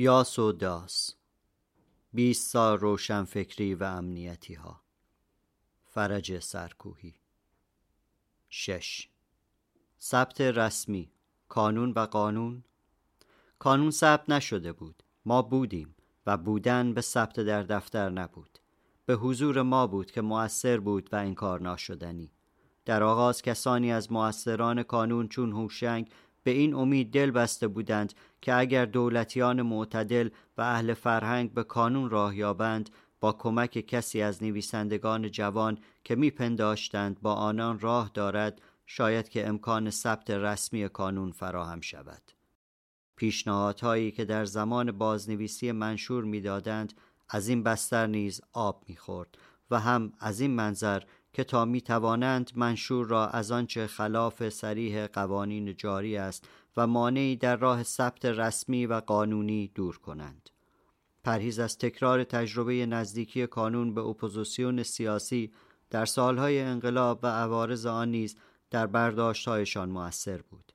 یاس و داس 20 سال روشنفکری و امنیتی ها فرج سرکوهی 6 ثبت رسمی کانون و قانون ثبت نشده بود. ما بودیم و بودن به ثبت در دفتر نبود. به حضور ما بود که مؤثر بود و این کار ناشدنی. در آغاز کسانی از مؤثران کانون چون هوشنگ به این امید دل بسته بودند که اگر دولتیان معتدل و اهل فرهنگ به کانون راه یابند، با کمک کسی از نویسندگان جوان که میپنداشتند با آنان راه دارد، شاید که امکان ثبت رسمی کانون فراهم شود. پیشنهادهایی که در زمان بازنویسی منشور میدادند از این بستر نیز آب میخورد و هم از این منظر که تا میتوانند منشور را از آنچه خلاف صریح قوانین جاری است و مانعی در راه ثبت رسمی و قانونی دور کنند. پرهیز از تکرار تجربه نزدیکی کانون به اپوزیسیون سیاسی در سالهای انقلاب و عوارض آن نیز در برداشت‌هایشان مؤثر بود.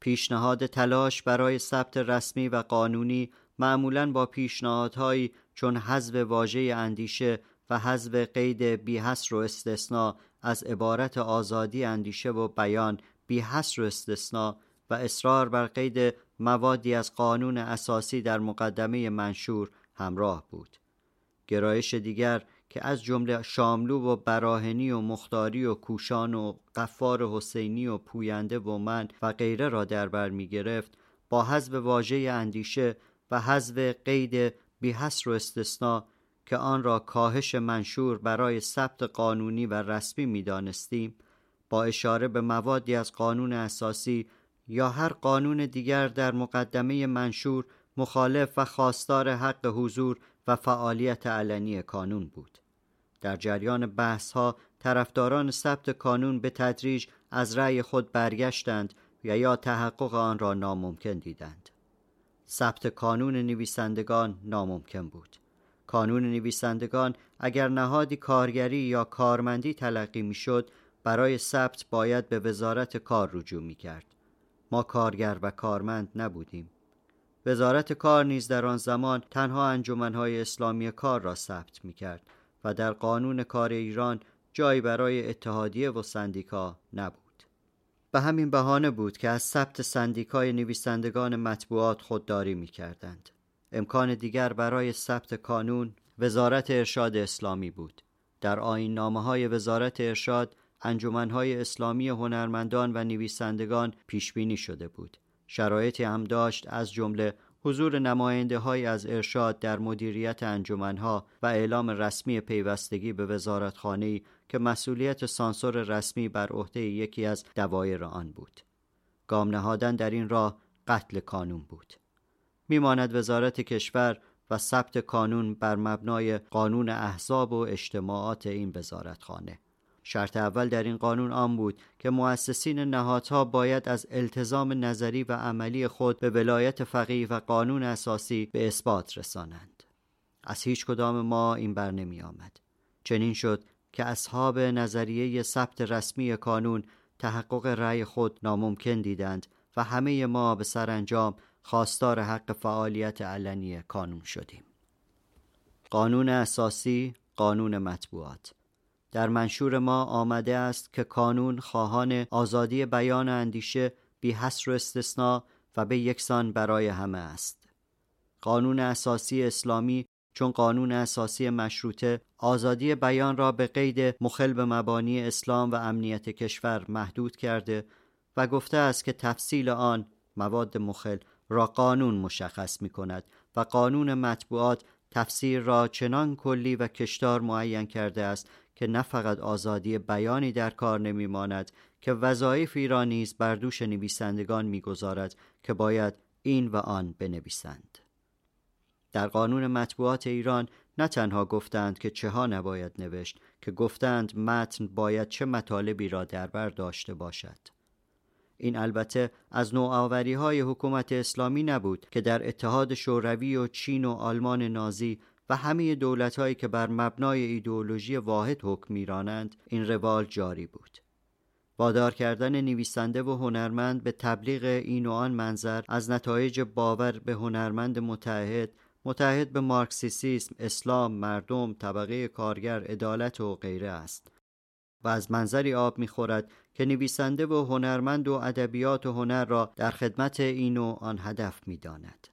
پیشنهاد تلاش برای ثبت رسمی و قانونی معمولاً با پیشنهادهایی چون حذف واژه اندیشه و حذف قید بی حصر و استثناء از عبارت آزادی اندیشه و بیان بی حصر و استثناء و اصرار بر قید موادی از قانون اساسی در مقدمه منشور همراه بود. گرایش دیگر که از جمله شاملو و براهنی و مختاری و کوشان و قفار حسینی و پوینده و من و غیره را در بر می گرفت، با حذف واژه اندیشه و حذف قید بی حصر و استثناء که آن را کاهش منشور برای ثبت قانونی و رسمی می دانستیم، با اشاره به موادی از قانون اساسی یا هر قانون دیگر در مقدمه منشور مخالف و خواستار حق حضور و فعالیت علنی کانون بود. در جریان بحث‌ها طرفداران ثبت کانون به تدریج از رأی خود برگشتند یا تحقق آن را ناممکن دیدند. ثبت کانون نویسندگان ناممکن بود. کانون نویسندگان اگر نهادی کارگری یا کارمندی تلقی می‌شد، برای ثبت باید به وزارت کار رجوع می‌کرد. ما کارگر و کارمند نبودیم. وزارت کار نیز در آن زمان تنها انجمن‌های اسلامی کار را ثبت می‌کرد و در قانون کار ایران جایی برای اتحادیه و سندیکا نبود. به همین بهانه بود که از ثبت سندیکای نویسندگان مطبوعات خودداری می‌کردند. امکان دیگر برای ثبت کانون وزارت ارشاد اسلامی بود. در آیین‌نامه‌های وزارت ارشاد انجمن‌های اسلامی هنرمندان و نویسندگان پیشبینی شده بود. شرایطی هم داشت از جمله حضور نماینده‌های از ارشاد در مدیریت انجمن‌ها و اعلام رسمی پیوستگی به وزارتخانه‌ای که مسئولیت سانسور رسمی بر عهده یکی از دوایر آن بود. گام نهادن در این راه قتل کانون بود. میماند وزارت کشور و ثبت کانون بر مبنای قانون احزاب و اجتماعات این وزارتخانه. شرط اول در این قانون آن بود که مؤسسین نهادها باید از التزام نظری و عملی خود به ولایت فقیه و قانون اساسی به اثبات رسانند. از هیچ کدام ما این بر نمی آمد. چنین شد که اصحاب نظریه ثبت رسمی کانون تحقق رأی خود ناممکن دیدند و همه ما به سرانجام خواستار حق فعالیت علنی کانون شدیم. قانون اساسی، قانون مطبوعات. در منشور ما آمده است که کانون خواهان آزادی بیان اندیشه بی حصر و استثناء و به یکسان برای همه است. قانون اساسی اسلامی چون قانون اساسی مشروطه آزادی بیان را به قید مخل به مبانی اسلام و امنیت کشور محدود کرده و گفته است که تفصیل آن مواد مخل را قانون مشخص می کند و قانون مطبوعات تفسیر را چنان کلی و کشدار معین کرده است که نه فقط آزادی بیانی در کار نمی ماند که وظایفی را نیز بر دوش نویسندگان می گذارد که باید این و آن بنویسند. در قانون مطبوعات ایران نه تنها گفتند که چه ها نباید نوشت، که گفتند متن باید چه مطالبی را در بر داشته باشد. این البته از نوآوری‌های حکومت اسلامی نبود که در اتحاد شوروی و چین و آلمان نازی و همه دولت‌هایی که بر مبنای ایدئولوژی واحد حکم می‌رانند این روال جاری بود. وادار کردن نویسنده و هنرمند به تبلیغ این و آن منظر از نتایج باور به هنرمند متحد به مارکسیسم، اسلام، مردم، طبقه کارگر، عدالت و غیره است و از منظری آب می‌خورد که نویسنده و هنرمند و ادبیات و هنر را در خدمت این و آن هدف می‌داند.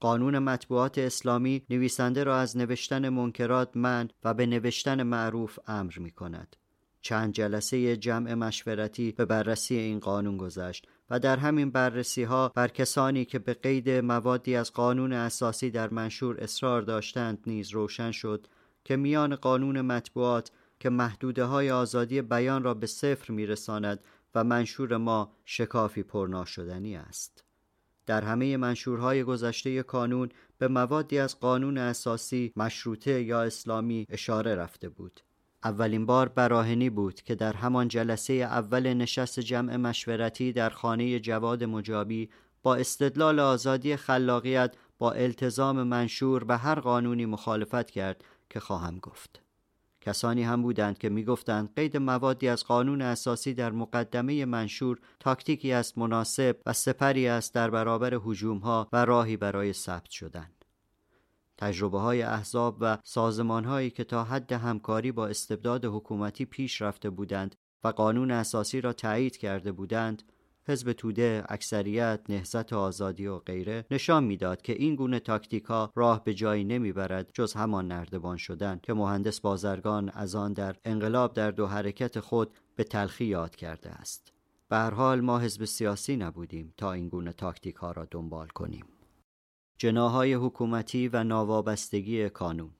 قانون مطبوعات اسلامی نویسنده را از نوشتن منکرات منع و به نوشتن معروف امر می‌کند. چند جلسه جمع مشورتی به بررسی این قانون گذشت و در همین بررسی‌ها بر کسانی که به قید موادی از قانون اساسی در منشور اصرار داشتند نیز روشن شد که میان قانون مطبوعات که محدوده‌های آزادی بیان را به صفر می‌رساند و منشور ما شکافی پرناشدنی است. در همه منشورهای گذشته کانون به موادی از قانون اساسی مشروطه یا اسلامی اشاره رفته بود. اولین بار براهنی بود که در همان جلسه اول نشست جمع مشورتی در خانه جواد مجابی با استدلال آزادی خلاقیت با التزام منشور به هر قانونی مخالفت کرد که خواهم گفت. کسانی هم بودند که می‌گفتند قید موادی از قانون اساسی در مقدمه منشور تاکتیکی است مناسب و سپری است در برابر هجوم‌ها و راهی برای ثبت شدن. تجربه‌های احزاب و سازمان‌هایی که تا حد همکاری با استبداد حکومتی پیش رفته بودند و قانون اساسی را تایید کرده بودند، حزب توده، اکثریت، نهضت آزادی و غیره، نشان میداد که این گونه تاکتیک‌ها راه به جایی نمیبرد جز همان نردبان شدن که مهندس بازرگان از آن در انقلاب در دو حرکت خود به تلخی یاد کرده است. به هر حال ما حزب سیاسی نبودیم تا این گونه تاکتیک‌ها را دنبال کنیم. جناح‌های حکومتی و ناوابستگی کانون.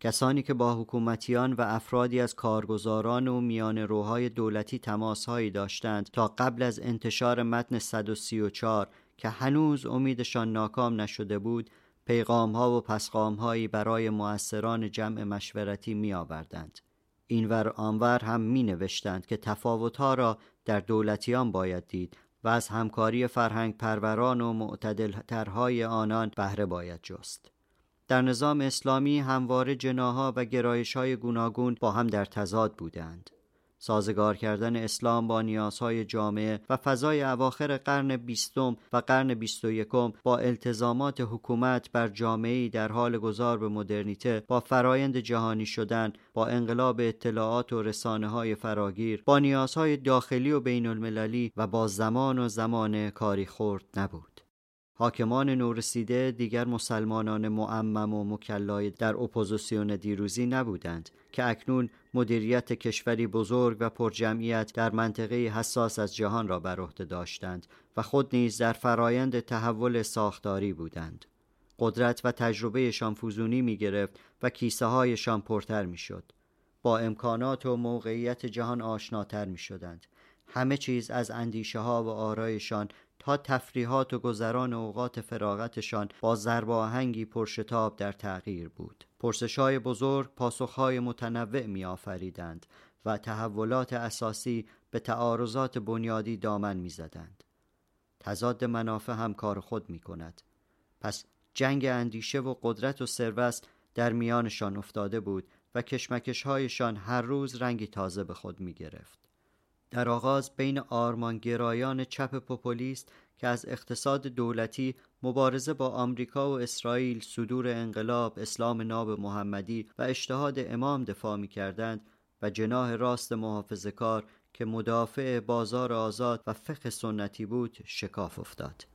کسانی که با حکومتیان و افرادی از کارگزاران و میانه‌روهای دولتی تماس‌هایی داشتند تا قبل از انتشار متن 134 که هنوز امیدشان ناکام نشده بود، پیغام‌ها و پسخام‌هایی برای مؤثران جمع مشورتی می‌آوردند. اینور آنور هم می‌نوشتند که تفاوت‌ها را در دولتیان باید دید و از همکاری فرهنگ پروران و معتدل‌ترهای آنان بهره باید جست. در نظام اسلامی همواره جناح‌ها و گرایش‌های گوناگون با هم در تضاد بودند. سازگار کردن اسلام با نیازهای جامعه و فضای اواخر قرن 20 و قرن 21 با التزامات حکومت بر جامعه‌ای در حال گذار به مدرنیته، با فرایند جهانی شدن، با انقلاب اطلاعات و رسانه‌های فراگیر، با نیازهای داخلی و بین‌المللی و با زمان و زمانه کاری خورد نبود. حاکمان نورسیده دیگر مسلمانان معمم و مکلای در اپوزیسیون دیروزی نبودند که اکنون مدیریت کشوری بزرگ و پرجمعیت در منطقه حساس از جهان را بر عهده داشتند و خود نیز در فرایند تحول ساختاری بودند. قدرت و تجربهشان فزونی می‌گرفت و کیسه‌هایشان پرتر می‌شد. با امکانات و موقعیت جهان آشناتر می‌شدند. همه چیز از اندیشه‌ها و آرایشان تا تفریحات و گذران اوقات فراغتشان با ضرباهنگی پرشتاب در تغییر بود. پرسش‌های بزرگ پاسخ‌های متنوع می‌آفریدند و تحولات اساسی به تعارضات بنیادی دامن می‌زدند. تضاد منافع هم کار خود می‌کند. پس جنگ اندیشه و قدرت و ثروت در میانشان افتاده بود و کشمکش‌هایشان هر روز رنگی تازه به خود می‌گرفت. در آغاز بین آرمانگرایان چپ پوپولیست که از اقتصاد دولتی، مبارزه با آمریکا و اسرائیل، صدور انقلاب، اسلام ناب محمدی و اجتهاد امام دفاع می‌کردند و جناح راست محافظه‌کار که مدافع بازار آزاد و فقه سنتی بود شکاف افتاد.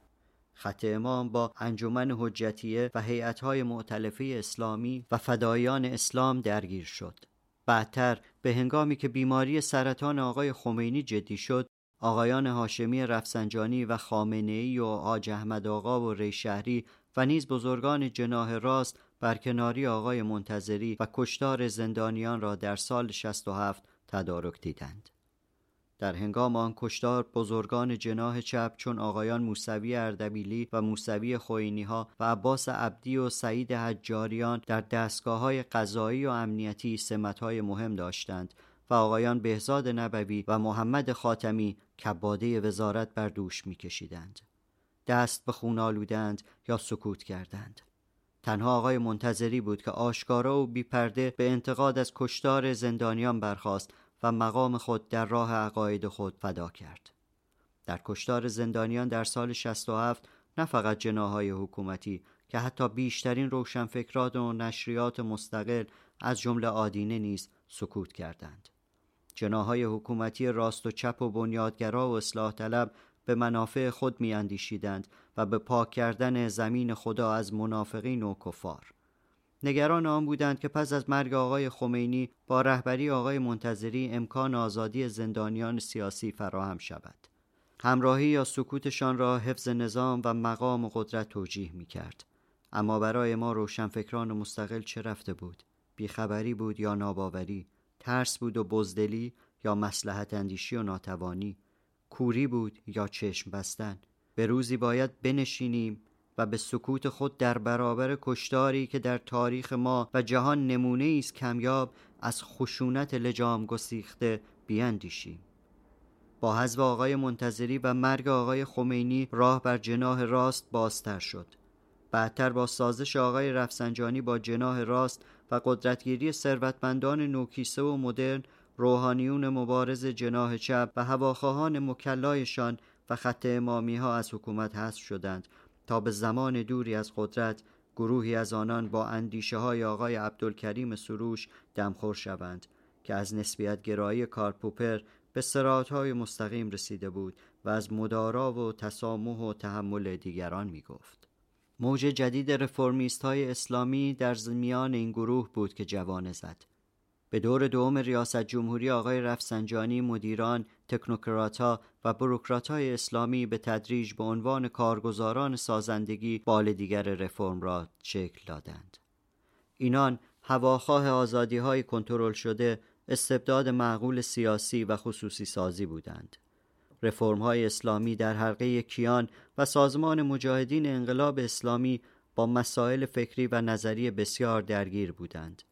خط امام با انجمن حجتیه و هیئت‌های مؤتلفه اسلامی و فدایان اسلام درگیر شد. بعدتر به هنگامی که بیماری سرطان آقای خمینی جدی شد، آقایان هاشمی رفسنجانی و خامنه‌ای و حاج احمد آقا و ریشهری و نیز بزرگان جناح راست برکناری آقای منتظری و کشتار زندانیان را در سال 67 تدارک دیدند. در هنگام آن کشتار بزرگان جناح چپ چون آقایان موسوی اردبیلی و موسوی خوئینی‌ها و عباس عبدی و سعید حجاریان در دستگاه‌های قضایی و امنیتی سمت‌های مهم داشتند و آقایان بهزاد نبوی و محمد خاتمی کباده وزارت بر دوش می‌کشیدند. دست به خون آلودند یا سکوت کردند. تنها آقای منتظری بود که آشکارا و بی‌پرده به انتقاد از کشتار زندانیان برخاست و مقام خود در راه عقاید خود فدا کرد. در کشتار زندانیان در سال 67 نه فقط جناح‌های حکومتی که حتی بیشترین روشنفکران و نشریات مستقل از جمله آدینه نیز سکوت کردند. جناح‌های حکومتی راست و چپ و بنیادگرا و اصلاح طلب به منافع خود می‌اندیشیدند و به پاک کردن زمین خدا از منافقین و کفار. نگران آن بودند که پس از مرگ آقای خمینی با رهبری آقای منتظری امکان آزادی زندانیان سیاسی فراهم شود. همراهی یا سکوتشان را حفظ نظام و مقام و قدرت توجیه می کرد. اما برای ما روشنفکران مستقل چه رفته بود؟ بیخبری بود یا ناباوری؟ ترس بود و بزدلی یا مصلحت اندیشی و ناتوانی؟ کوری بود یا چشم بستن؟ به روزی باید بنشینیم و به سکوت خود در برابر کشتاری که در تاریخ ما و جهان نمونه‌ای است کمیاب از خشونت لجام گسیخته بیاندیشیم. با حذف آقای منتظری و مرگ آقای خمینی راه بر جناح راست بازتر شد. بعدتر با سازش آقای رفسنجانی با جناح راست و قدرتگیری ثروتمندان نوکیسه و مدرن، روحانیون مبارز جناح چپ و هواخواهان مکلایشان و خط امامی ها از حکومت حذف شدند تا به زمان دوری از قدرت گروهی از آنان با اندیشه های آقای عبدالکریم سروش دمخور شوند که از نسبیت گرایی کارپوپر به صراحت‌های مستقیم رسیده بود و از مدارا و تسامح و تحمل دیگران می گفت. موج جدید رفرمیست‌های اسلامی در میان این گروه بود که جوانه زد. به دور دوم ریاست جمهوری آقای رفسنجانی مدیران، تکنوکرات‌ها و بوروکرات‌های اسلامی به تدریج به عنوان کارگزاران سازندگی بال دیگر رفرم را شکل دادند. اینان هواخواه آزادی‌های کنترل شده، استبداد معقول سیاسی و خصوصی سازی بودند. رفرم‌های اسلامی در حلقه کیان و سازمان مجاهدین انقلاب اسلامی با مسائل فکری و نظری بسیار درگیر بودند.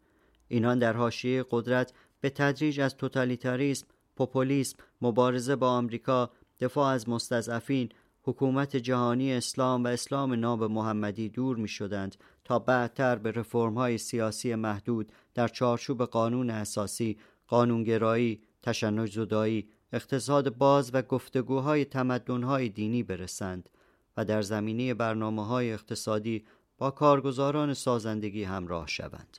اینان در حاشیه قدرت به تدریج از توتالیتاریسم، پوپولیسم، مبارزه با آمریکا، دفاع از مستضعفین، حکومت جهانی اسلام و اسلام ناب محمدی دور می شدند تا بعدتر به رفرم‌های سیاسی محدود در چارچوب قانون اساسی، قانونگرایی، تشنج زدایی، اقتصاد باز و گفتگوهای تمدن‌های دینی برسند و در زمینه برنامه‌های اقتصادی با کارگزاران سازندگی همراه شوند.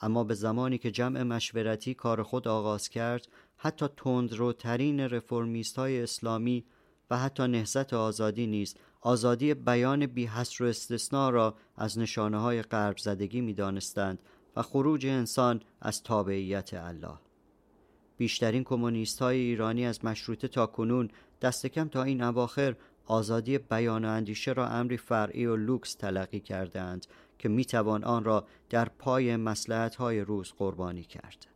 اما به زمانی که جمع مشورتی کار خود آغاز کرد، حتی تندروترین رفرمیست‌های اسلامی و حتی نهضت آزادی نیز آزادی بیان بی حصر و استثناء را از نشانه‌های غرب زدگی می‌دانستند و خروج انسان از تابعیت الله. بیشترین کمونیست‌های ایرانی از مشروطه تا کنون دست کم تا این اواخر آزادی بیان و اندیشه را امری فرعی و لوکس تلقی کردند که می‌توان آن را در پای مصلحت‌های روز قربانی کرد.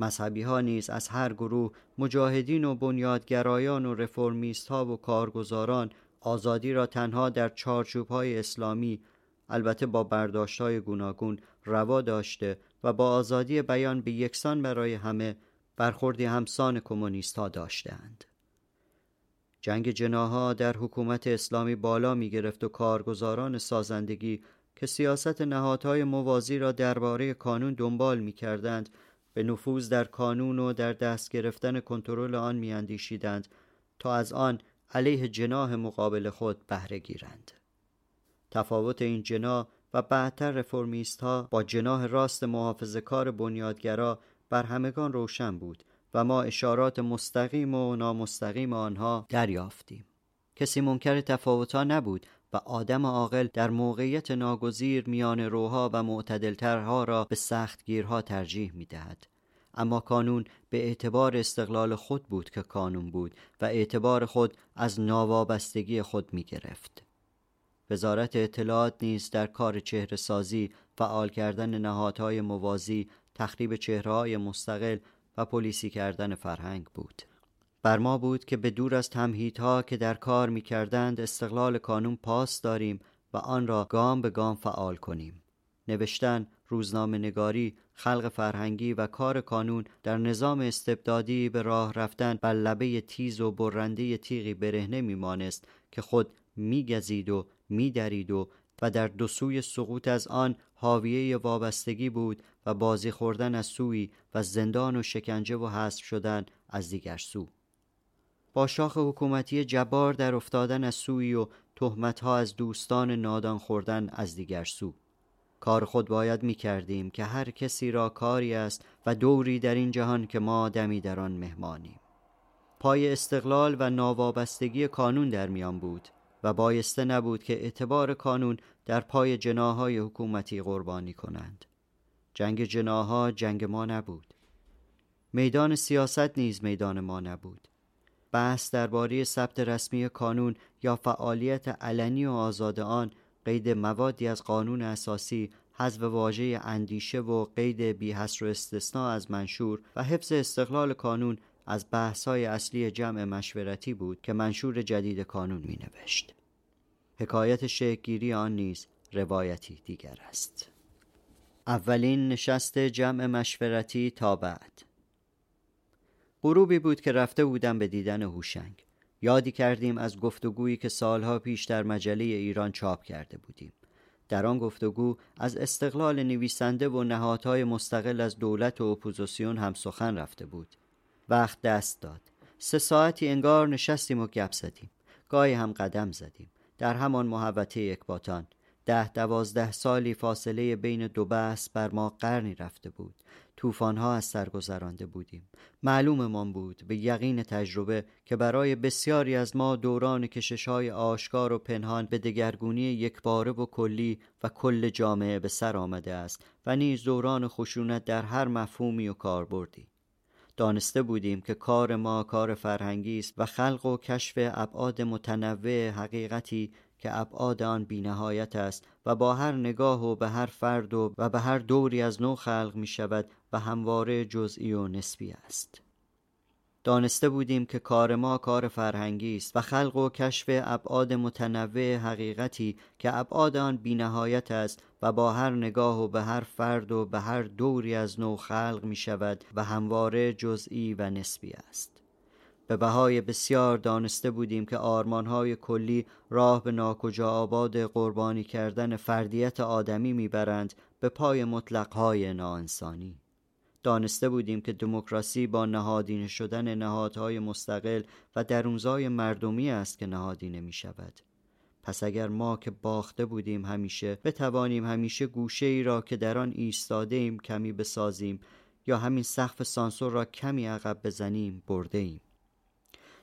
مذهبی‌ها نیز از هر گروه، مجاهدین و بنیادگرایان و رفرمیست‌ها و کارگزاران، آزادی را تنها در چارچوب‌های اسلامی البته با برداشت‌های گوناگون روا داشته و با آزادی بیان به یکسان برای همه برخوردی همسان کمونیست‌ها داشتند. جنگ جناح‌ها در حکومت اسلامی بالا می‌گرفت و کارگزاران سازندگی که سیاست نهادهای موازی را درباره کانون دنبال می‌کردند، به نفوذ در کانون و در دست گرفتن کنترل آن می‌اندیشیدند تا از آن علیه جناح مقابل خود بهره گیرند. تفاوت این جناح و بعدتر رفرمیست‌ها با جناح راست محافظه‌کار بنیادگرا بر همگان روشن بود و ما اشارات مستقیم و نامستقیم آنها دریافتیم. کسی منکر تفاوت‌ها نبود و آدم عاقل در موقعیت ناگزیر میان روها و معتدلترها را به سختگیرها ترجیح می‌دهد. اما کانون به اعتبار استقلال خود بود که کانون بود و اعتبار خود از ناوابستگی خود می‌گرفت. وزارت اطلاعات نیز در کار چهره‌سازی، فعال کردن نهادهای موازی، تخریب چهره‌های مستقل و پلیسی کردن فرهنگ بود. بر ما بود که به دور از تمهیدها که در کار می کردند استقلال کانون پاس داریم و آن را گام به گام فعال کنیم. نوشتن، روزنامه نگاری، خلق فرهنگی و کار کانون در نظام استبدادی به راه رفتن بر لبه تیز و برنده تیغی برهنه می مانست که خود می گزید و می درید و و در دو سوی سقوط از آن حاویه وابستگی بود و بازی خوردن از سوی و زندان و شکنجه و حذف شدن از دیگر سو. با شاخ حکومتی جبار در افتادن از سوی و تهمت‌ها از دوستان نادان خوردن از دیگر سو. کار خود باید می کردیم که هر کسی را کاری است و دوری در این جهان که ما دمی در آن مهمانیم. پای استقلال و ناوابستگی کانون در میان بود و بایسته نبود که اعتبار کانون در پای جناح‌های حکومتی قربانی کنند. جنگ جناح‌ها جنگ ما نبود. میدان سیاست نیز میدان ما نبود. بحث درباره ثبت رسمی کانون یا فعالیت علنی و آزاد آن، قید موادی از قانون اساسی، حذف واژه اندیشه و قید بی حصر و استثناء از منشور و حفظ استقلال کانون از بحث‌های اصلی جمع مشورتی بود که منشور جدید کانون می‌نوشت. حکایت شکل‌گیری آن نیز روایتی دیگر است. اولین نشست جمع مشورتی تا بعد. غروبی بود که رفته بودم به دیدن هوشنگ. یادی کردیم از گفتگویی که سالها پیش در مجله ایران چاپ کرده بودیم. در آن گفتگو از استقلال نویسنده و نهادهای مستقل از دولت و اپوزیسیون هم سخن رفته بود. وقت دست داد. 3 ساعتی انگار نشستیم و گپ زدیم. گاهی هم قدم زدیم. در همان محوطه اکباتان 10-12 سالی فاصله بین دو بحث بر ما قرنی رفته بود. طوفان‌ها از سر گذرانده بودیم. معلوممان بود به یقین تجربه که برای بسیاری از ما دوران کشش‌های آشکار و پنهان به دگرگونی یکباره و کلی و کل جامعه به سر آمده است و نیز دوران خشونت در هر مفهومی و کاربردی. دانسته بودیم که کار ما کار فرهنگی است و خلق و کشف ابعاد متنوع حقیقتی که ابعاد آن بی‌نهایت است و با هر نگاه و به هر فرد و به هر دوری از نو خلق می شود و همواره جزئی و نسبی است. دانسته بودیم که کار ما کار فرهنگی است و خلق و کشف ابعاد متنوع حقیقتی که ابعاد آن بی‌نهایت است و با هر نگاه و به هر فرد و به هر دوری از نو خلق می شود و همواره جزئی و نسبی است. به بهای بسیار دانسته بودیم که آرمانهای کلی راه به ناکجا آباد قربانی کردن فردیت آدمی میبرند به پای مطلقهای ناانسانی. دانسته بودیم که دموکراسی با نهادینه شدن نهادهای مستقل و درونزای مردمی است که نهادینه می شود. پس اگر ما که باخته بودیم همیشه بتوانیم همیشه گوشه ای را که در آن ایستاده ایم کمی بسازیم یا همین سقف سانسور را کمی عقب بزنیم، برده ایم.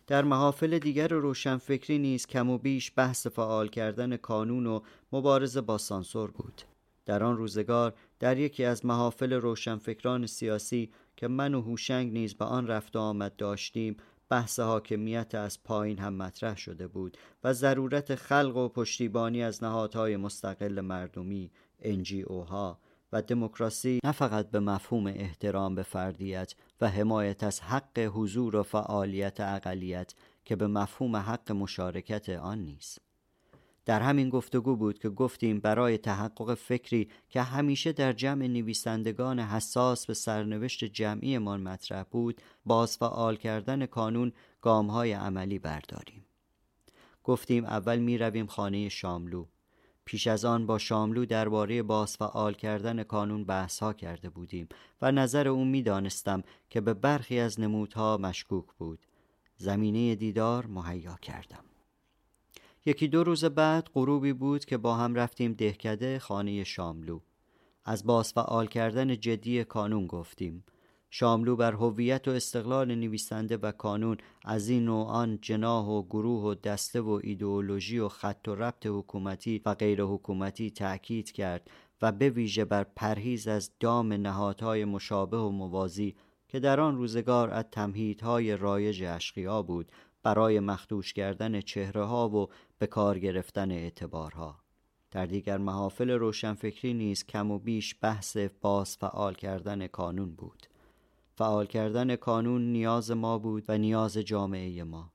در محافل دیگر روشنفکری نیز کم و بیش بحث فعال کردن کانون و مبارزه با سانسور بود. در آن روزگار در یکی از محافل روشنفکران سیاسی که من و هوشنگ نیز به آن رفت و آمد داشتیم، بحث حاکمیت از پایین هم مطرح شده بود و ضرورت خلق و پشتیبانی از نهادهای مستقل مردمی، NGO ها و دموکراسی نه فقط به مفهوم احترام به فردیت و حمایت از حق حضور و فعالیت اقلیت که به مفهوم حق مشارکت آن نیست. در همین گفتگو بود که گفتیم برای تحقق فکری که همیشه در جمع نویسندگان حساس به سرنوشت جمعی ما مطرح بود، باز فعال کردن کانون گام‌های عملی برداریم. گفتیم اول می رویم خانه شاملو. پیش از آن با شاملو درباره بازفعال کردن کانون بحث‌ها کرده بودیم و نظر او می‌دانستم که به برخی از نمودها مشکوک بود. زمینه دیدار مهیا کردم. 1-2 روز بعد غروبی بود که با هم رفتیم دهکده خانه شاملو. از بازفعال کردن جدی کانون گفتیم. شاملو بر هویت و استقلال نویسنده و کانون از این و آن جناح و گروه و دسته و ایدئولوژی و خط و ربط حکومتی و غیر حکومتی تأکید کرد و به ویژه بر پرهیز از دام نهادهای مشابه و موازی که در آن روزگار از تمهیدهای رایج اشقیا بود برای مخدوش کردن چهره ها و به کار گرفتن اعتبارها. در دیگر محافل روشنفکری نیز کم و بیش بحث باز فعال کردن کانون بود. فعال کردن کانون نیاز ما بود و نیاز جامعه ما.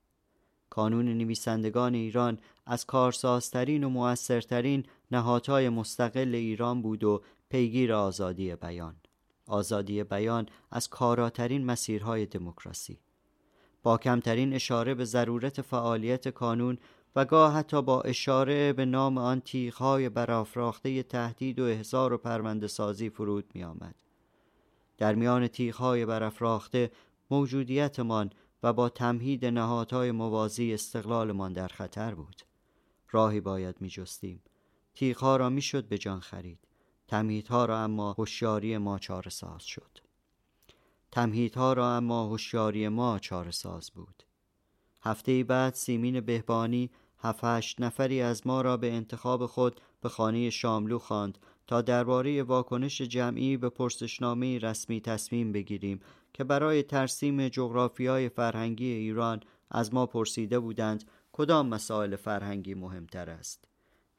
کانون نویسندگان ایران از کارسازترین و مؤثرترین نهادهای مستقل ایران بود و پیگیر آزادی بیان. آزادی بیان از کاراترین مسیرهای دموکراسی. با کمترین اشاره به ضرورت فعالیت کانون و گاه حتی با اشاره به نام آن تیغ‌های برافراخته تهدید و احضار و پرونده‌سازی فرود می آمد. در میان تیغ‌های برافراخته موجودیتمان و با تمهید نهادهای موازی استقلالمان در خطر بود. راهی باید می جستیم. تیغ‌ها را می شد به جان خرید. تمهیدها را اما هوشیاری ما چاره ساز بود. هفته بعد سیمین بهبانی 7-8 نفری از ما را به انتخاب خود به خانه شاملو خواند تا درباره واکنش جمعی به پرسشنامه رسمی تصمیم بگیریم که برای ترسیم جغرافیای فرهنگی ایران از ما پرسیده بودند کدام مسائل فرهنگی مهمتر است.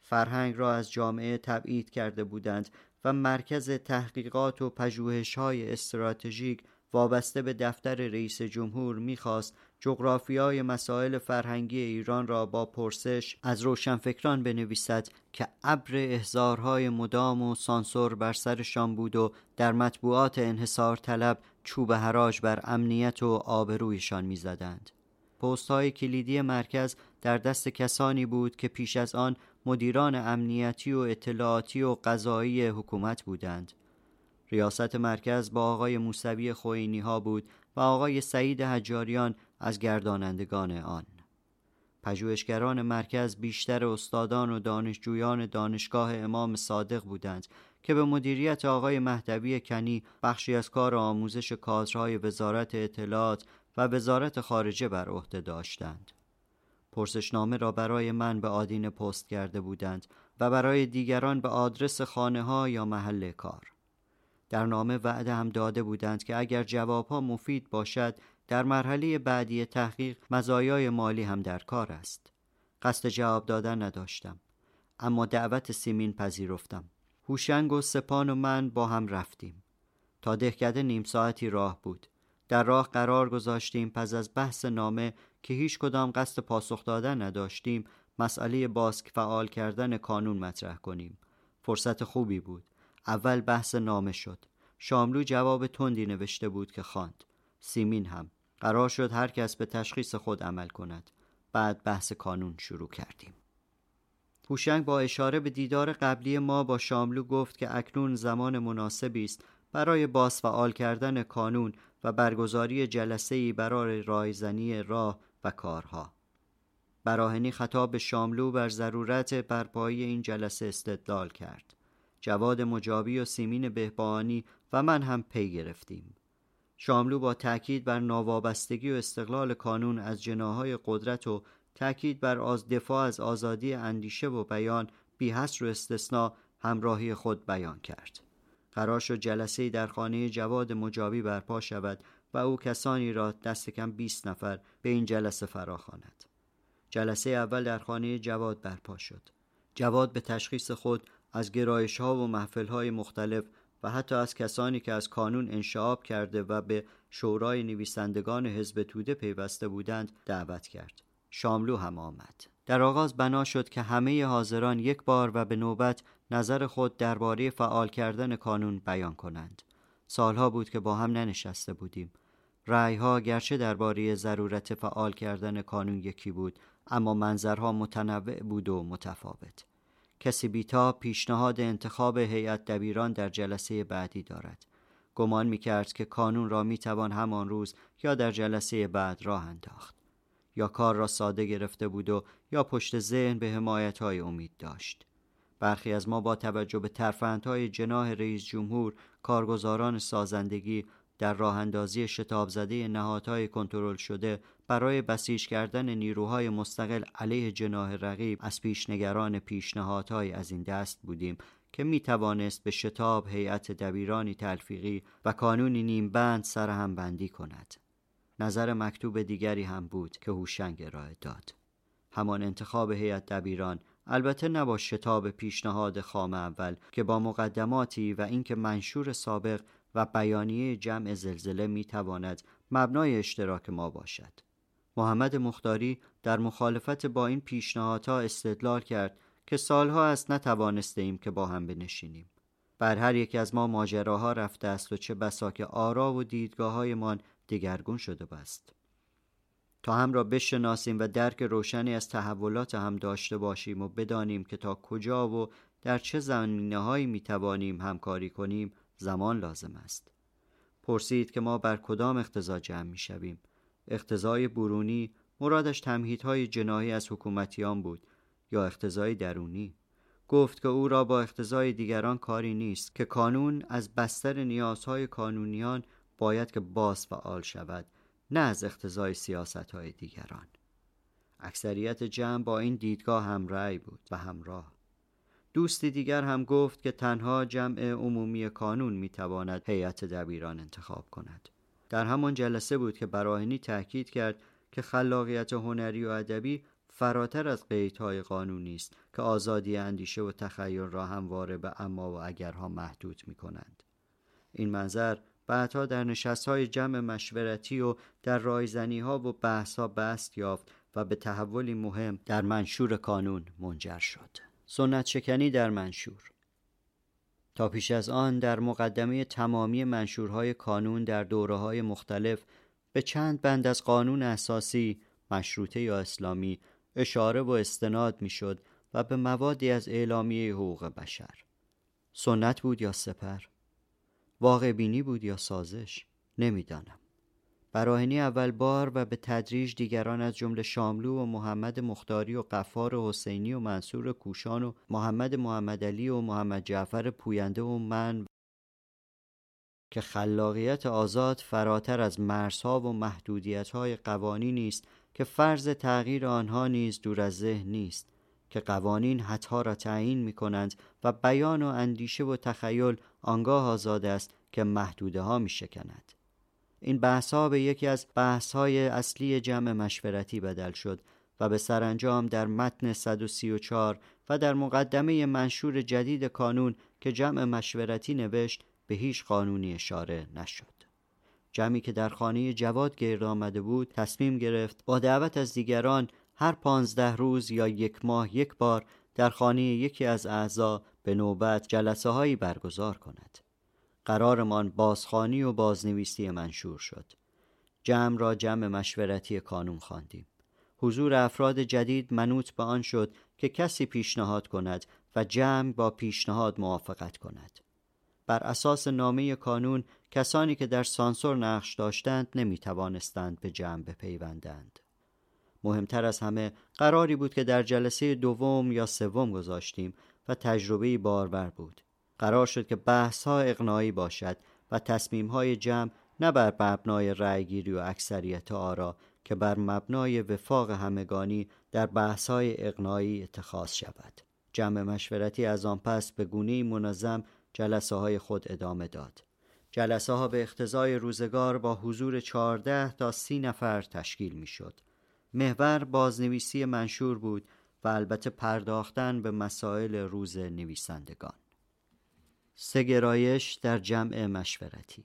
فرهنگ را از جامعه تبعید کرده بودند و مرکز تحقیقات و پژوهش‌های استراتژیک وابسته به دفتر رئیس جمهور می‌خواست جغرافیای مسائل فرهنگی ایران را با پرسش از روشنفکران بنویسد که ابر احضارهای مدام و سانسور بر سرشان بود و در مطبوعات انحصار طلب چوب حراج بر امنیت و آبرویشان می‌زدند. پست‌های کلیدی مرکز در دست کسانی بود که پیش از آن مدیران امنیتی و اطلاعاتی و قضایی حکومت بودند. ریاست مرکز با آقای موسوی خوئینی ها بود و آقای سعید حجاریان از گردانندگان آن. پژوهشگران مرکز بیشتر استادان و دانشجویان دانشگاه امام صادق بودند که به مدیریت آقای مهدوی کنی بخشی از کار آموزش کادرهای وزارت اطلاعات و وزارت خارجه بر عهده داشتند. پرسشنامه را برای من به آدین پست کرده بودند و برای دیگران به آدرس خانه ها یا محل کار. در نامه وعده هم داده بودند که اگر جواب ها مفید باشد در مرحله بعدی تحقیق مزایای مالی هم در کار است. قصد جواب دادن نداشتم، اما دعوت سیمین پذیرفتم. هوشنگ و سپان و من با هم رفتیم. تا دهکده 1/2 ساعتی راه بود. در راه قرار گذاشتیم. پس از بحث نامه که هیچ کدام قصد پاسخ دادن نداشتیم، مسئله باسک فعال کردن کانون مطرح کنیم. فرصت خوبی بود. اول بحث نامه شد. شاملو جواب تندی نوشته بود که خواند. سیمین هم. قرار شد هر کس به تشخیص خود عمل کند. بعد بحث کانون شروع کردیم. هوشنگ با اشاره به دیدار قبلی ما با شاملو گفت که اکنون زمان مناسبی است برای باز فعال کردن کانون و برگزاری جلسه‌ای برای رایزنی راه و کارها. براهنی خطاب به شاملو بر ضرورت برپایی این جلسه استدلال کرد. جواد مجابی و سیمین بهبانی و من هم پی گرفتیم. شاملو با تأکید بر ناوابستگی و استقلال کانون از جناح‌های قدرت و تأکید بر دفاع از آزادی اندیشه و بیان بی حصر و استثناء همراهی خود بیان کرد. قرار شد جلسه‌ای در خانه جواد مجابی برپا شود و او کسانی را دست کم 20 نفر به این جلسه فراخواند. جلسه اول در خانه جواد برپا شد. جواد به تشخیص خود از گرایش‌ها و محفل‌های مختلف و حتی از کسانی که از کانون انشعاب کرده و به شورای نویسندگان حزب توده پیوسته بودند دعوت کرد. شاملو هم آمد. در آغاز بنا شد که همه حاضران یک بار و به نوبت نظر خود درباره فعال کردن کانون بیان کنند. سالها بود که با هم ننشسته بودیم. رأی‌ها گرچه درباره ضرورت فعال کردن کانون یکی بود، اما منظرها متنوع بود و متفاوت. کسی بیتا پیشنهاد انتخاب هیئت دبیران در جلسه بعدی دارد. گمان می‌کرد که کانون را می‌توان همان روز یا در جلسه بعد راه انداخت. یا کار را ساده گرفته بود و یا پشت ذهن به حمایت‌های امید داشت. برخی از ما با توجه به ترفندهای جناح رئیس جمهور، کارگزاران سازندگی، در راه اندازی شتاب زده نهادهای کنترل شده برای بسیج کردن نیروهای مستقل علیه جناح رقیب از پیشنگران پیشنهادهای از این دست بودیم که می توانست به شتاب هیئت دبیرانی تلفیقی و کانونی نیم بند سر هم بندی کند. نظر مکتوب دیگری هم بود که هوشنگ ارائه داد. همان انتخاب هیئت دبیران، البته نه با شتاب پیشنهاد خام اول که با مقدماتی و اینکه منشور سابق و بیانیه جمع زلزله میتواند مبنای اشتراک ما باشد. محمد مختاری در مخالفت با این پیشنهادها استدلال کرد که سالها است نتوانستیم که با هم بنشینیم. بر هر یک از ما ماجراها رفته است و چه بسا که آرا و دیدگاه‌هایمان دگرگون شده است. تا هم را بشناسیم و درک روشنی از تحولات هم داشته باشیم و بدانیم که تا کجا و در چه زمینه‌هایی می‌توانیم همکاری کنیم زمان لازم است. پرسید که ما بر کدام اقتضا جمع می‌شویم. اقتضای برونی مرادش تمهیدهای جناحی از حکومتیان بود یا اقتضای درونی؟ گفت که او را با اقتضای دیگران کاری نیست که کانون از بستر نیازهای کانونیان باید که باز فعال شود، نه از اقتضای سیاستهای دیگران. اکثریت جمع با این دیدگاه همرأی بود و همراه. دوستی دیگر هم گفت که تنها جمع عمومی کانون میتواند هیئت دبیران انتخاب کند. در همان جلسه بود که براهنی تاکید کرد که خلاقیت هنری و ادبی فراتر از قیدهای قانونی است که آزادی اندیشه و تخیل را همواره به اما و اگرها محدود می‌کنند. این منظر بعدها در نشست‌های جمع مشورتی و در رایزنی‌ها و بحث‌ها بسط یافت و به تحولی مهم در منشور کانون منجر شد. سنت شکنی در منشور. تا پیش از آن در مقدمه تمامی منشورهای کانون در دوره‌های مختلف به چند بند از قانون اساسی، مشروطه یا اسلامی اشاره و استناد می‌شد و به موادی از اعلامیه حقوق بشر. سنت بود یا سپر؟ واقع بینی بود یا سازش؟ نمی‌دانم. براهنی اول بار و به تدریج دیگران از جمله شاملو و محمد مختاری و غفار حسینی و منصور کوشان و محمدعلی و محمد جعفر پوینده و من که خلاقیت آزاد فراتر از مرزها و محدودیت‌های قوانینی است که فرض تغییر آنها نیز دور از ذهن نیست، که قوانین حدها را تعیین می‌کنند و بیان و اندیشه و تخیل آنگاه آزاد است که محدوده‌ها می‌شکند. این بحث‌ها به یکی از بحث‌های اصلی جمع مشورتی بدل شد و به سرانجام در متن 134 و در مقدمه منشور جدید کانون که جمع مشورتی نوشت به هیچ قانونی اشاره نشد. جمعی که در خانه جواد گرد آمده بود تصمیم گرفت با دعوت از دیگران هر 15 روز یا 1 ماه 1 بار در خانه یکی از اعضا به نوبت جلسه هایی برگزار کند. قرارمان بازخوانی و بازنویسی منشور شد. جمع را جمع مشورتی کانون خواندیم. حضور افراد جدید منوط به آن شد که کسی پیشنهاد کند و جمع با پیشنهاد موافقت کند. بر اساس نامه کانون کسانی که در سانسور نقش داشتند نمی توانستند به جمع بپیوندند. مهمتر از همه قراری بود که در جلسه 2 یا 3 گذاشتیم و تجربه باربر بود. قرار شد که بحث‌ها اقناعی باشد و تصمیم‌های جمع نه بر مبنای رأی‌گیری و اکثریت آرا که بر مبنای وفاق همگانی در بحث‌های اقناعی اتخاذ شود. جمع مشورتی از آن پس به گونه‌ای منظم جلسه‌های خود ادامه داد. جلسه‌ها به اقتضای روزگار با حضور 14 تا 30 نفر تشکیل می‌شد. محور بازنویسی منشور بود و البته پرداختن به مسائل روز نویسندگان. سه گرایش در جمع مشورتی.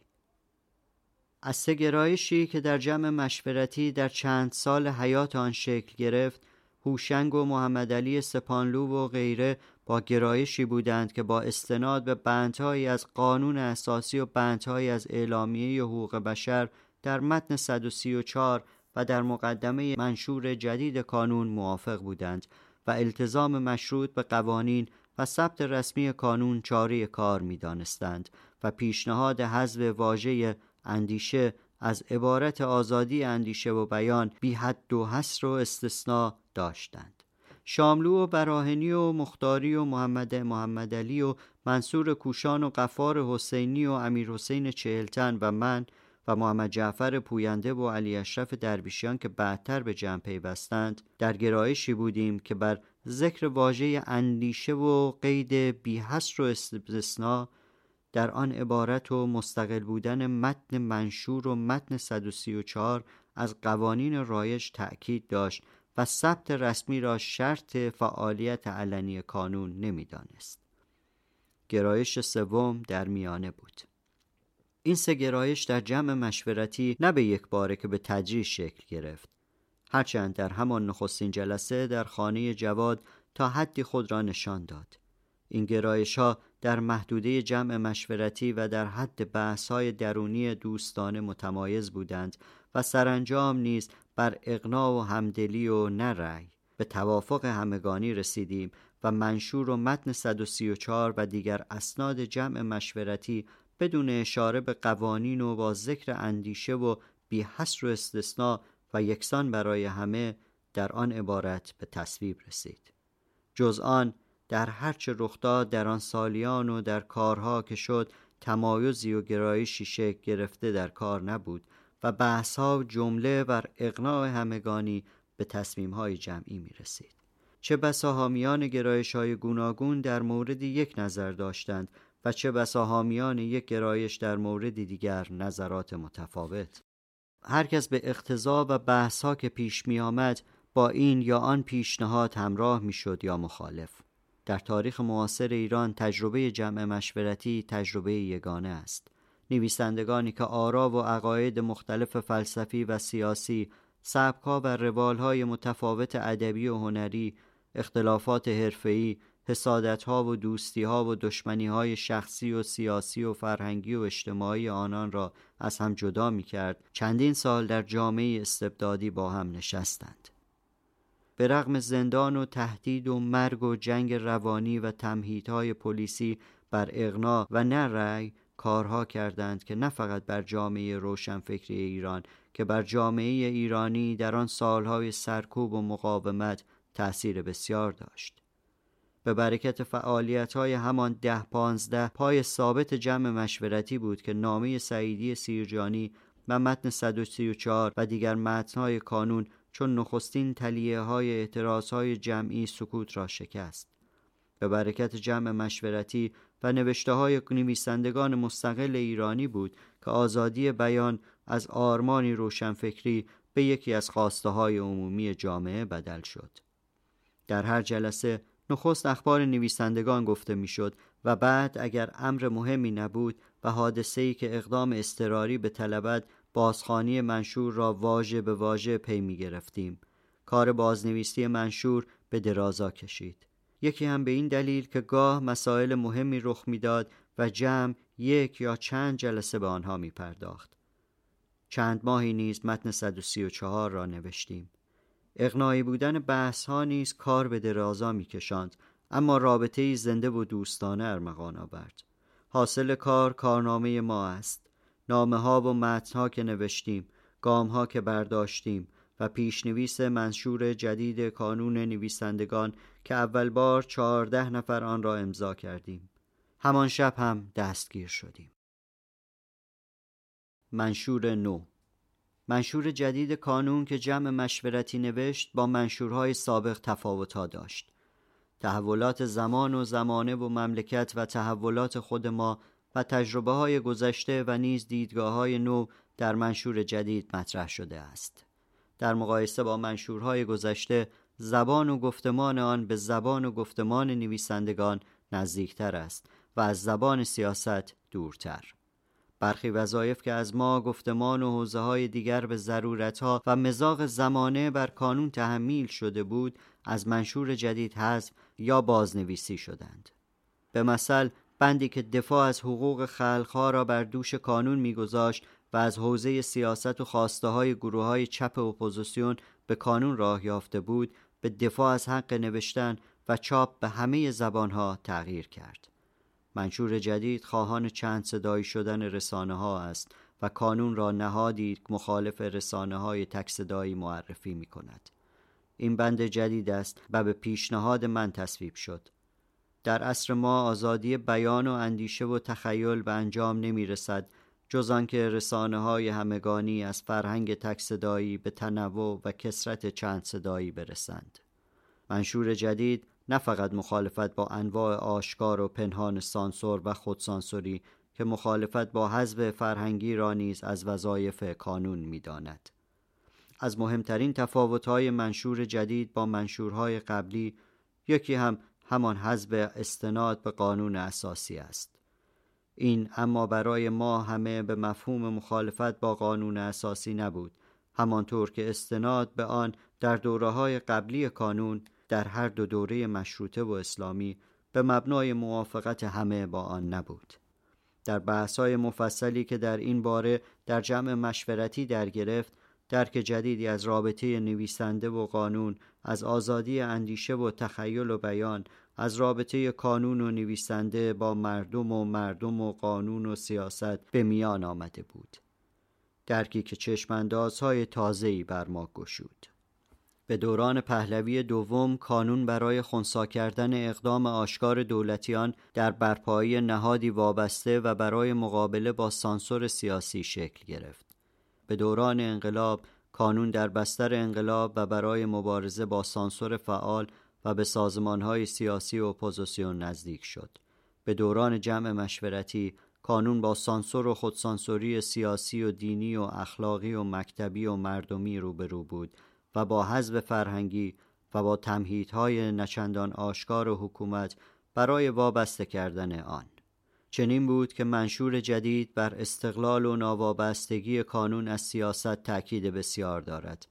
از سه گرایشی که در جمع مشورتی در چند سال حیات آن شکل گرفت، هوشنگ و محمدعلی سپانلو و غیره با گرایشی بودند که با استناد به بندهایی از قانون اساسی و بندهایی از اعلامیه حقوق بشر در متن 134 و در مقدمه منشور جدید کانون موافق بودند و التزام مشروط به قوانین و ثبت رسمی کانون چاره کار می دانستند و پیشنهاد حذف واژه اندیشه از عبارت آزادی اندیشه و بیان بی حد و حصر و استثناء داشتند. شاملو و براهنی و مختاری و محمدعلی و منصور کوشان و غفار حسینی و امیرحسین چهلتن و من و محمد جعفر پوینده و علی اشرف درویشیان که بعدتر به جمع پیوستند در گرایشی بودیم که بر ذکر واژه اندیشه و قید بی حصر و استثناء در آن عبارت و مستقل بودن متن منشور و متن 134 از قوانین رایج تأکید داشت و ثبت رسمی را شرط فعالیت علنی کانون نمی‌دانست. گرایش سوم در میانه بود. این سه گرایش در جمع مشورتی نه به یک باره که به تدریج شکل گرفت. هرچند در همان نخستین جلسه در خانه جواد تا حدی خود را نشان داد. این گرایش‌ها در محدوده جمع مشورتی و در حد بحث‌های درونی دوستانه متمایز بودند و سرانجام نیز بر اقناع و همدلی و نه رأی به توافق همگانی رسیدیم و منشور و متن 134 و دیگر اسناد جمع مشورتی بدون اشاره به قوانین و با ذکر اندیشه و بی حصر و استثناء و یکسان برای همه در آن عبارت به تصویب رسید. جز آن در هرچه رخ داد در آن سالیان و در کارها که شد تمایزی و گرایشی شکل گرفته در کار نبود و بحث‌ها و جمله بر اقناع همگانی به تصمیم‌های جمعی می‌رسید. چه بسا حامیان گرایش‌های گوناگون در مورد یک نظر داشتند و چه بسا حامیان یک گرایش در مورد دیگر نظرات متفاوت. هر کس به اقتضا و بحث‌ها که پیش می‌آمد با این یا آن پیشنهاد همراه می‌شد یا مخالف. در تاریخ معاصر ایران تجربه جمع مشورتی تجربه یگانه است. نویسندگانی که آرا و عقاید مختلف فلسفی و سیاسی، سبک‌ها و روال‌های متفاوت ادبی و هنری، اختلافات حرفه‌ای، حسادت‌ها و دوستی‌ها و دشمنی‌های شخصی و سیاسی و فرهنگی و اجتماعی آنان را از هم جدا می‌کرد، چندین سال در جامعه استبدادی با هم نشستند. به رغم زندان و تهدید و مرگ و جنگ روانی و تمهیدهای پلیسی بر اقناع و نه رأی کارها کردند که نه فقط بر جامعه روشنفکری ایران که بر جامعه ایرانی در آن سالهای سرکوب و مقاومت تأثیر بسیار داشت. به برکت فعالیت‌های همان 10-15 پای ثابت جمع مشورتی بود که نامه سعیدی سیرجانی و متن 134 و دیگر متن‌های کانون چون نخستین تلیه‌های اعتراض‌های جمعی سکوت را شکست. به برکت جمع مشورتی و نوشته‌های نویسندگان مستقل ایرانی بود که آزادی بیان از آرمانی روشنفکری به یکی از خواسته‌های عمومی جامعه بدل شد. در هر جلسه نخست اخبار نویسندگان گفته می‌شد و بعد اگر امر مهمی نبود و حادثه‌ای که اقدام اضطراری به طلبت بازخوانی منشور را واژه به واژه پی می‌گرفتیم. کار بازنویسی منشور به درازا کشید. یکی هم به این دلیل که گاه مسائل مهمی رخ می‌داد و جمع یک یا چند جلسه به آنها می‌پرداخت. چند ماهی نیز متن 134 را نوشتیم. اقناعی بودن بحث‌ها نیز کار به درازا می‌کشاند، اما رابطه‌ای زنده و دوستانه ارمغان آورد. حاصل کار کارنامه ما است. نامه‌ها و متن‌ها که نوشتیم، گام‌ها که برداشتیم و پیشنویس منشور جدید کانون نویسندگان که اول بار 14 نفر آن را امضا کردیم. همان شب هم دستگیر شدیم. منشور نو. منشور جدید کانون که جمع مشورتی نوشت با منشورهای سابق تفاوت‌ها داشت. تحولات زمان و زمانه و مملکت و تحولات خود ما و تجربه‌های گذشته و نیز دیدگاه‌های نو در منشور جدید مطرح شده است. در مقایسه با منشورهای گذشته، زبان و گفتمان آن به زبان و گفتمان نویسندگان نزدیکتر است و از زبان سیاست دورتر. برخی وظایف که از ما، گفتمان و حوزه‌های دیگر به ضرورت‌ها و مزاج زمانه بر کانون تحمیل شده بود، از منشور جدید حذف یا بازنویسی شدند. به مثل بندی که دفاع از حقوق خلق‌ها را بر دوش کانون می‌گذاشت و از حوزه سیاست و خواسته‌های گروه‌های چپ اپوزیسیون به کانون راه یافته بود، به دفاع از حق نوشتن و چاپ به همه زبان‌ها تغییر کرد. منشور جدید خواهان چند صدایی شدن رسانه‌ها است و کانون را نهادی مخالف رسانه‌های تک صدایی معرفی می‌کند. این بند جدید است و به پیشنهاد من تصویب شد. در عصر ما آزادی بیان و اندیشه و تخیل به انجام نمی‌رسد جز آنکه رسانه‌های همگانی از فرهنگ تک صدایی به تنوع و کثرت چند صدایی برسند. منشور جدید نه فقط مخالفت با انواع آشکار و پنهان سانسور و خودسانسوری که مخالفت با حذف فرهنگی را نیز از وظایف کانون می‌داند. از مهمترین تفاوت‌های منشور جدید با منشورهای قبلی یکی هم همان حذف استناد به قانون اساسی است. این اما برای ما همه به مفهوم مخالفت با قانون اساسی نبود، همانطور که استناد به آن در دوره‌های قبلی کانون در هر دو دوره مشروطه و اسلامی به مبنای موافقت همه با آن نبود. در بحث‌های مفصلی که در این باره در جمع مشورتی در گرفت، درک جدیدی از رابطه نویسنده و قانون، از آزادی اندیشه و تخیل و بیان، از رابطه قانون و نویسنده با مردم و قانون و سیاست به میان آمده بود. درکی که چشماندازهای تازه‌ای بر ما گشود. به دوران پهلوی دوم کانون برای خنثی کردن اقدام آشکار دولتیان در برپایی نهادی وابسته و برای مقابله با سانسور سیاسی شکل گرفت. به دوران انقلاب کانون در بستر انقلاب و برای مبارزه با سانسور فعال و به سازمان‌های سیاسی و اپوزیسیون نزدیک شد. به دوران جمع مشورتی کانون با سانسور و خودسانسوری سیاسی و دینی و اخلاقی و مکتبی و مردمی روبرو بود و با حزب فرهنگی و با تمهیدهای نچندان آشکار و حکومت برای وابسته کردن آن. چنین بود که منشور جدید بر استقلال و ناوابستگی کانون از سیاست تاکید بسیار دارد.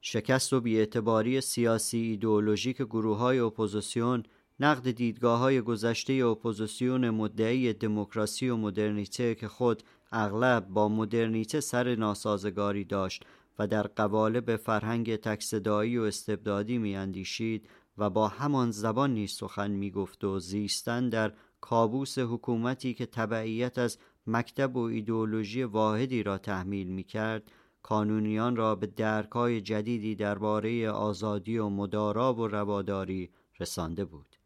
شکست و بی‌اعتباری سیاسی ایدئولوژیک گروه‌های اپوزیسیون، نقد دیدگاه‌های گذشته اپوزیسیون مدعی دموکراسی و مدرنیته که خود اغلب با مدرنیته سر ناسازگاری داشت و در قوالب فرهنگ تک‌صدایی و استبدادی می‌اندیشید و با همان زبان نیز سخن می‌گفت و زیستن در کابوس حکومتی که تبعیت از مکتب و ایدئولوژی واحدی را تحمیل می‌کرد، کانونیان را به درک‌های جدیدی درباره آزادی و مدارا و رواداری رسانده بود.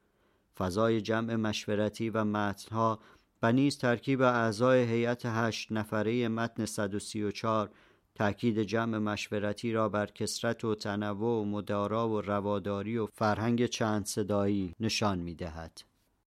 فضای جمع مشورتی و متن‌ها و نیز ترکیب اعضای هیئت 8 نفره متن 134 تأکید جمع مشورتی را بر کثرت و تنوع و مدارا و رواداری و فرهنگ چند صدایی نشان می‌دهد.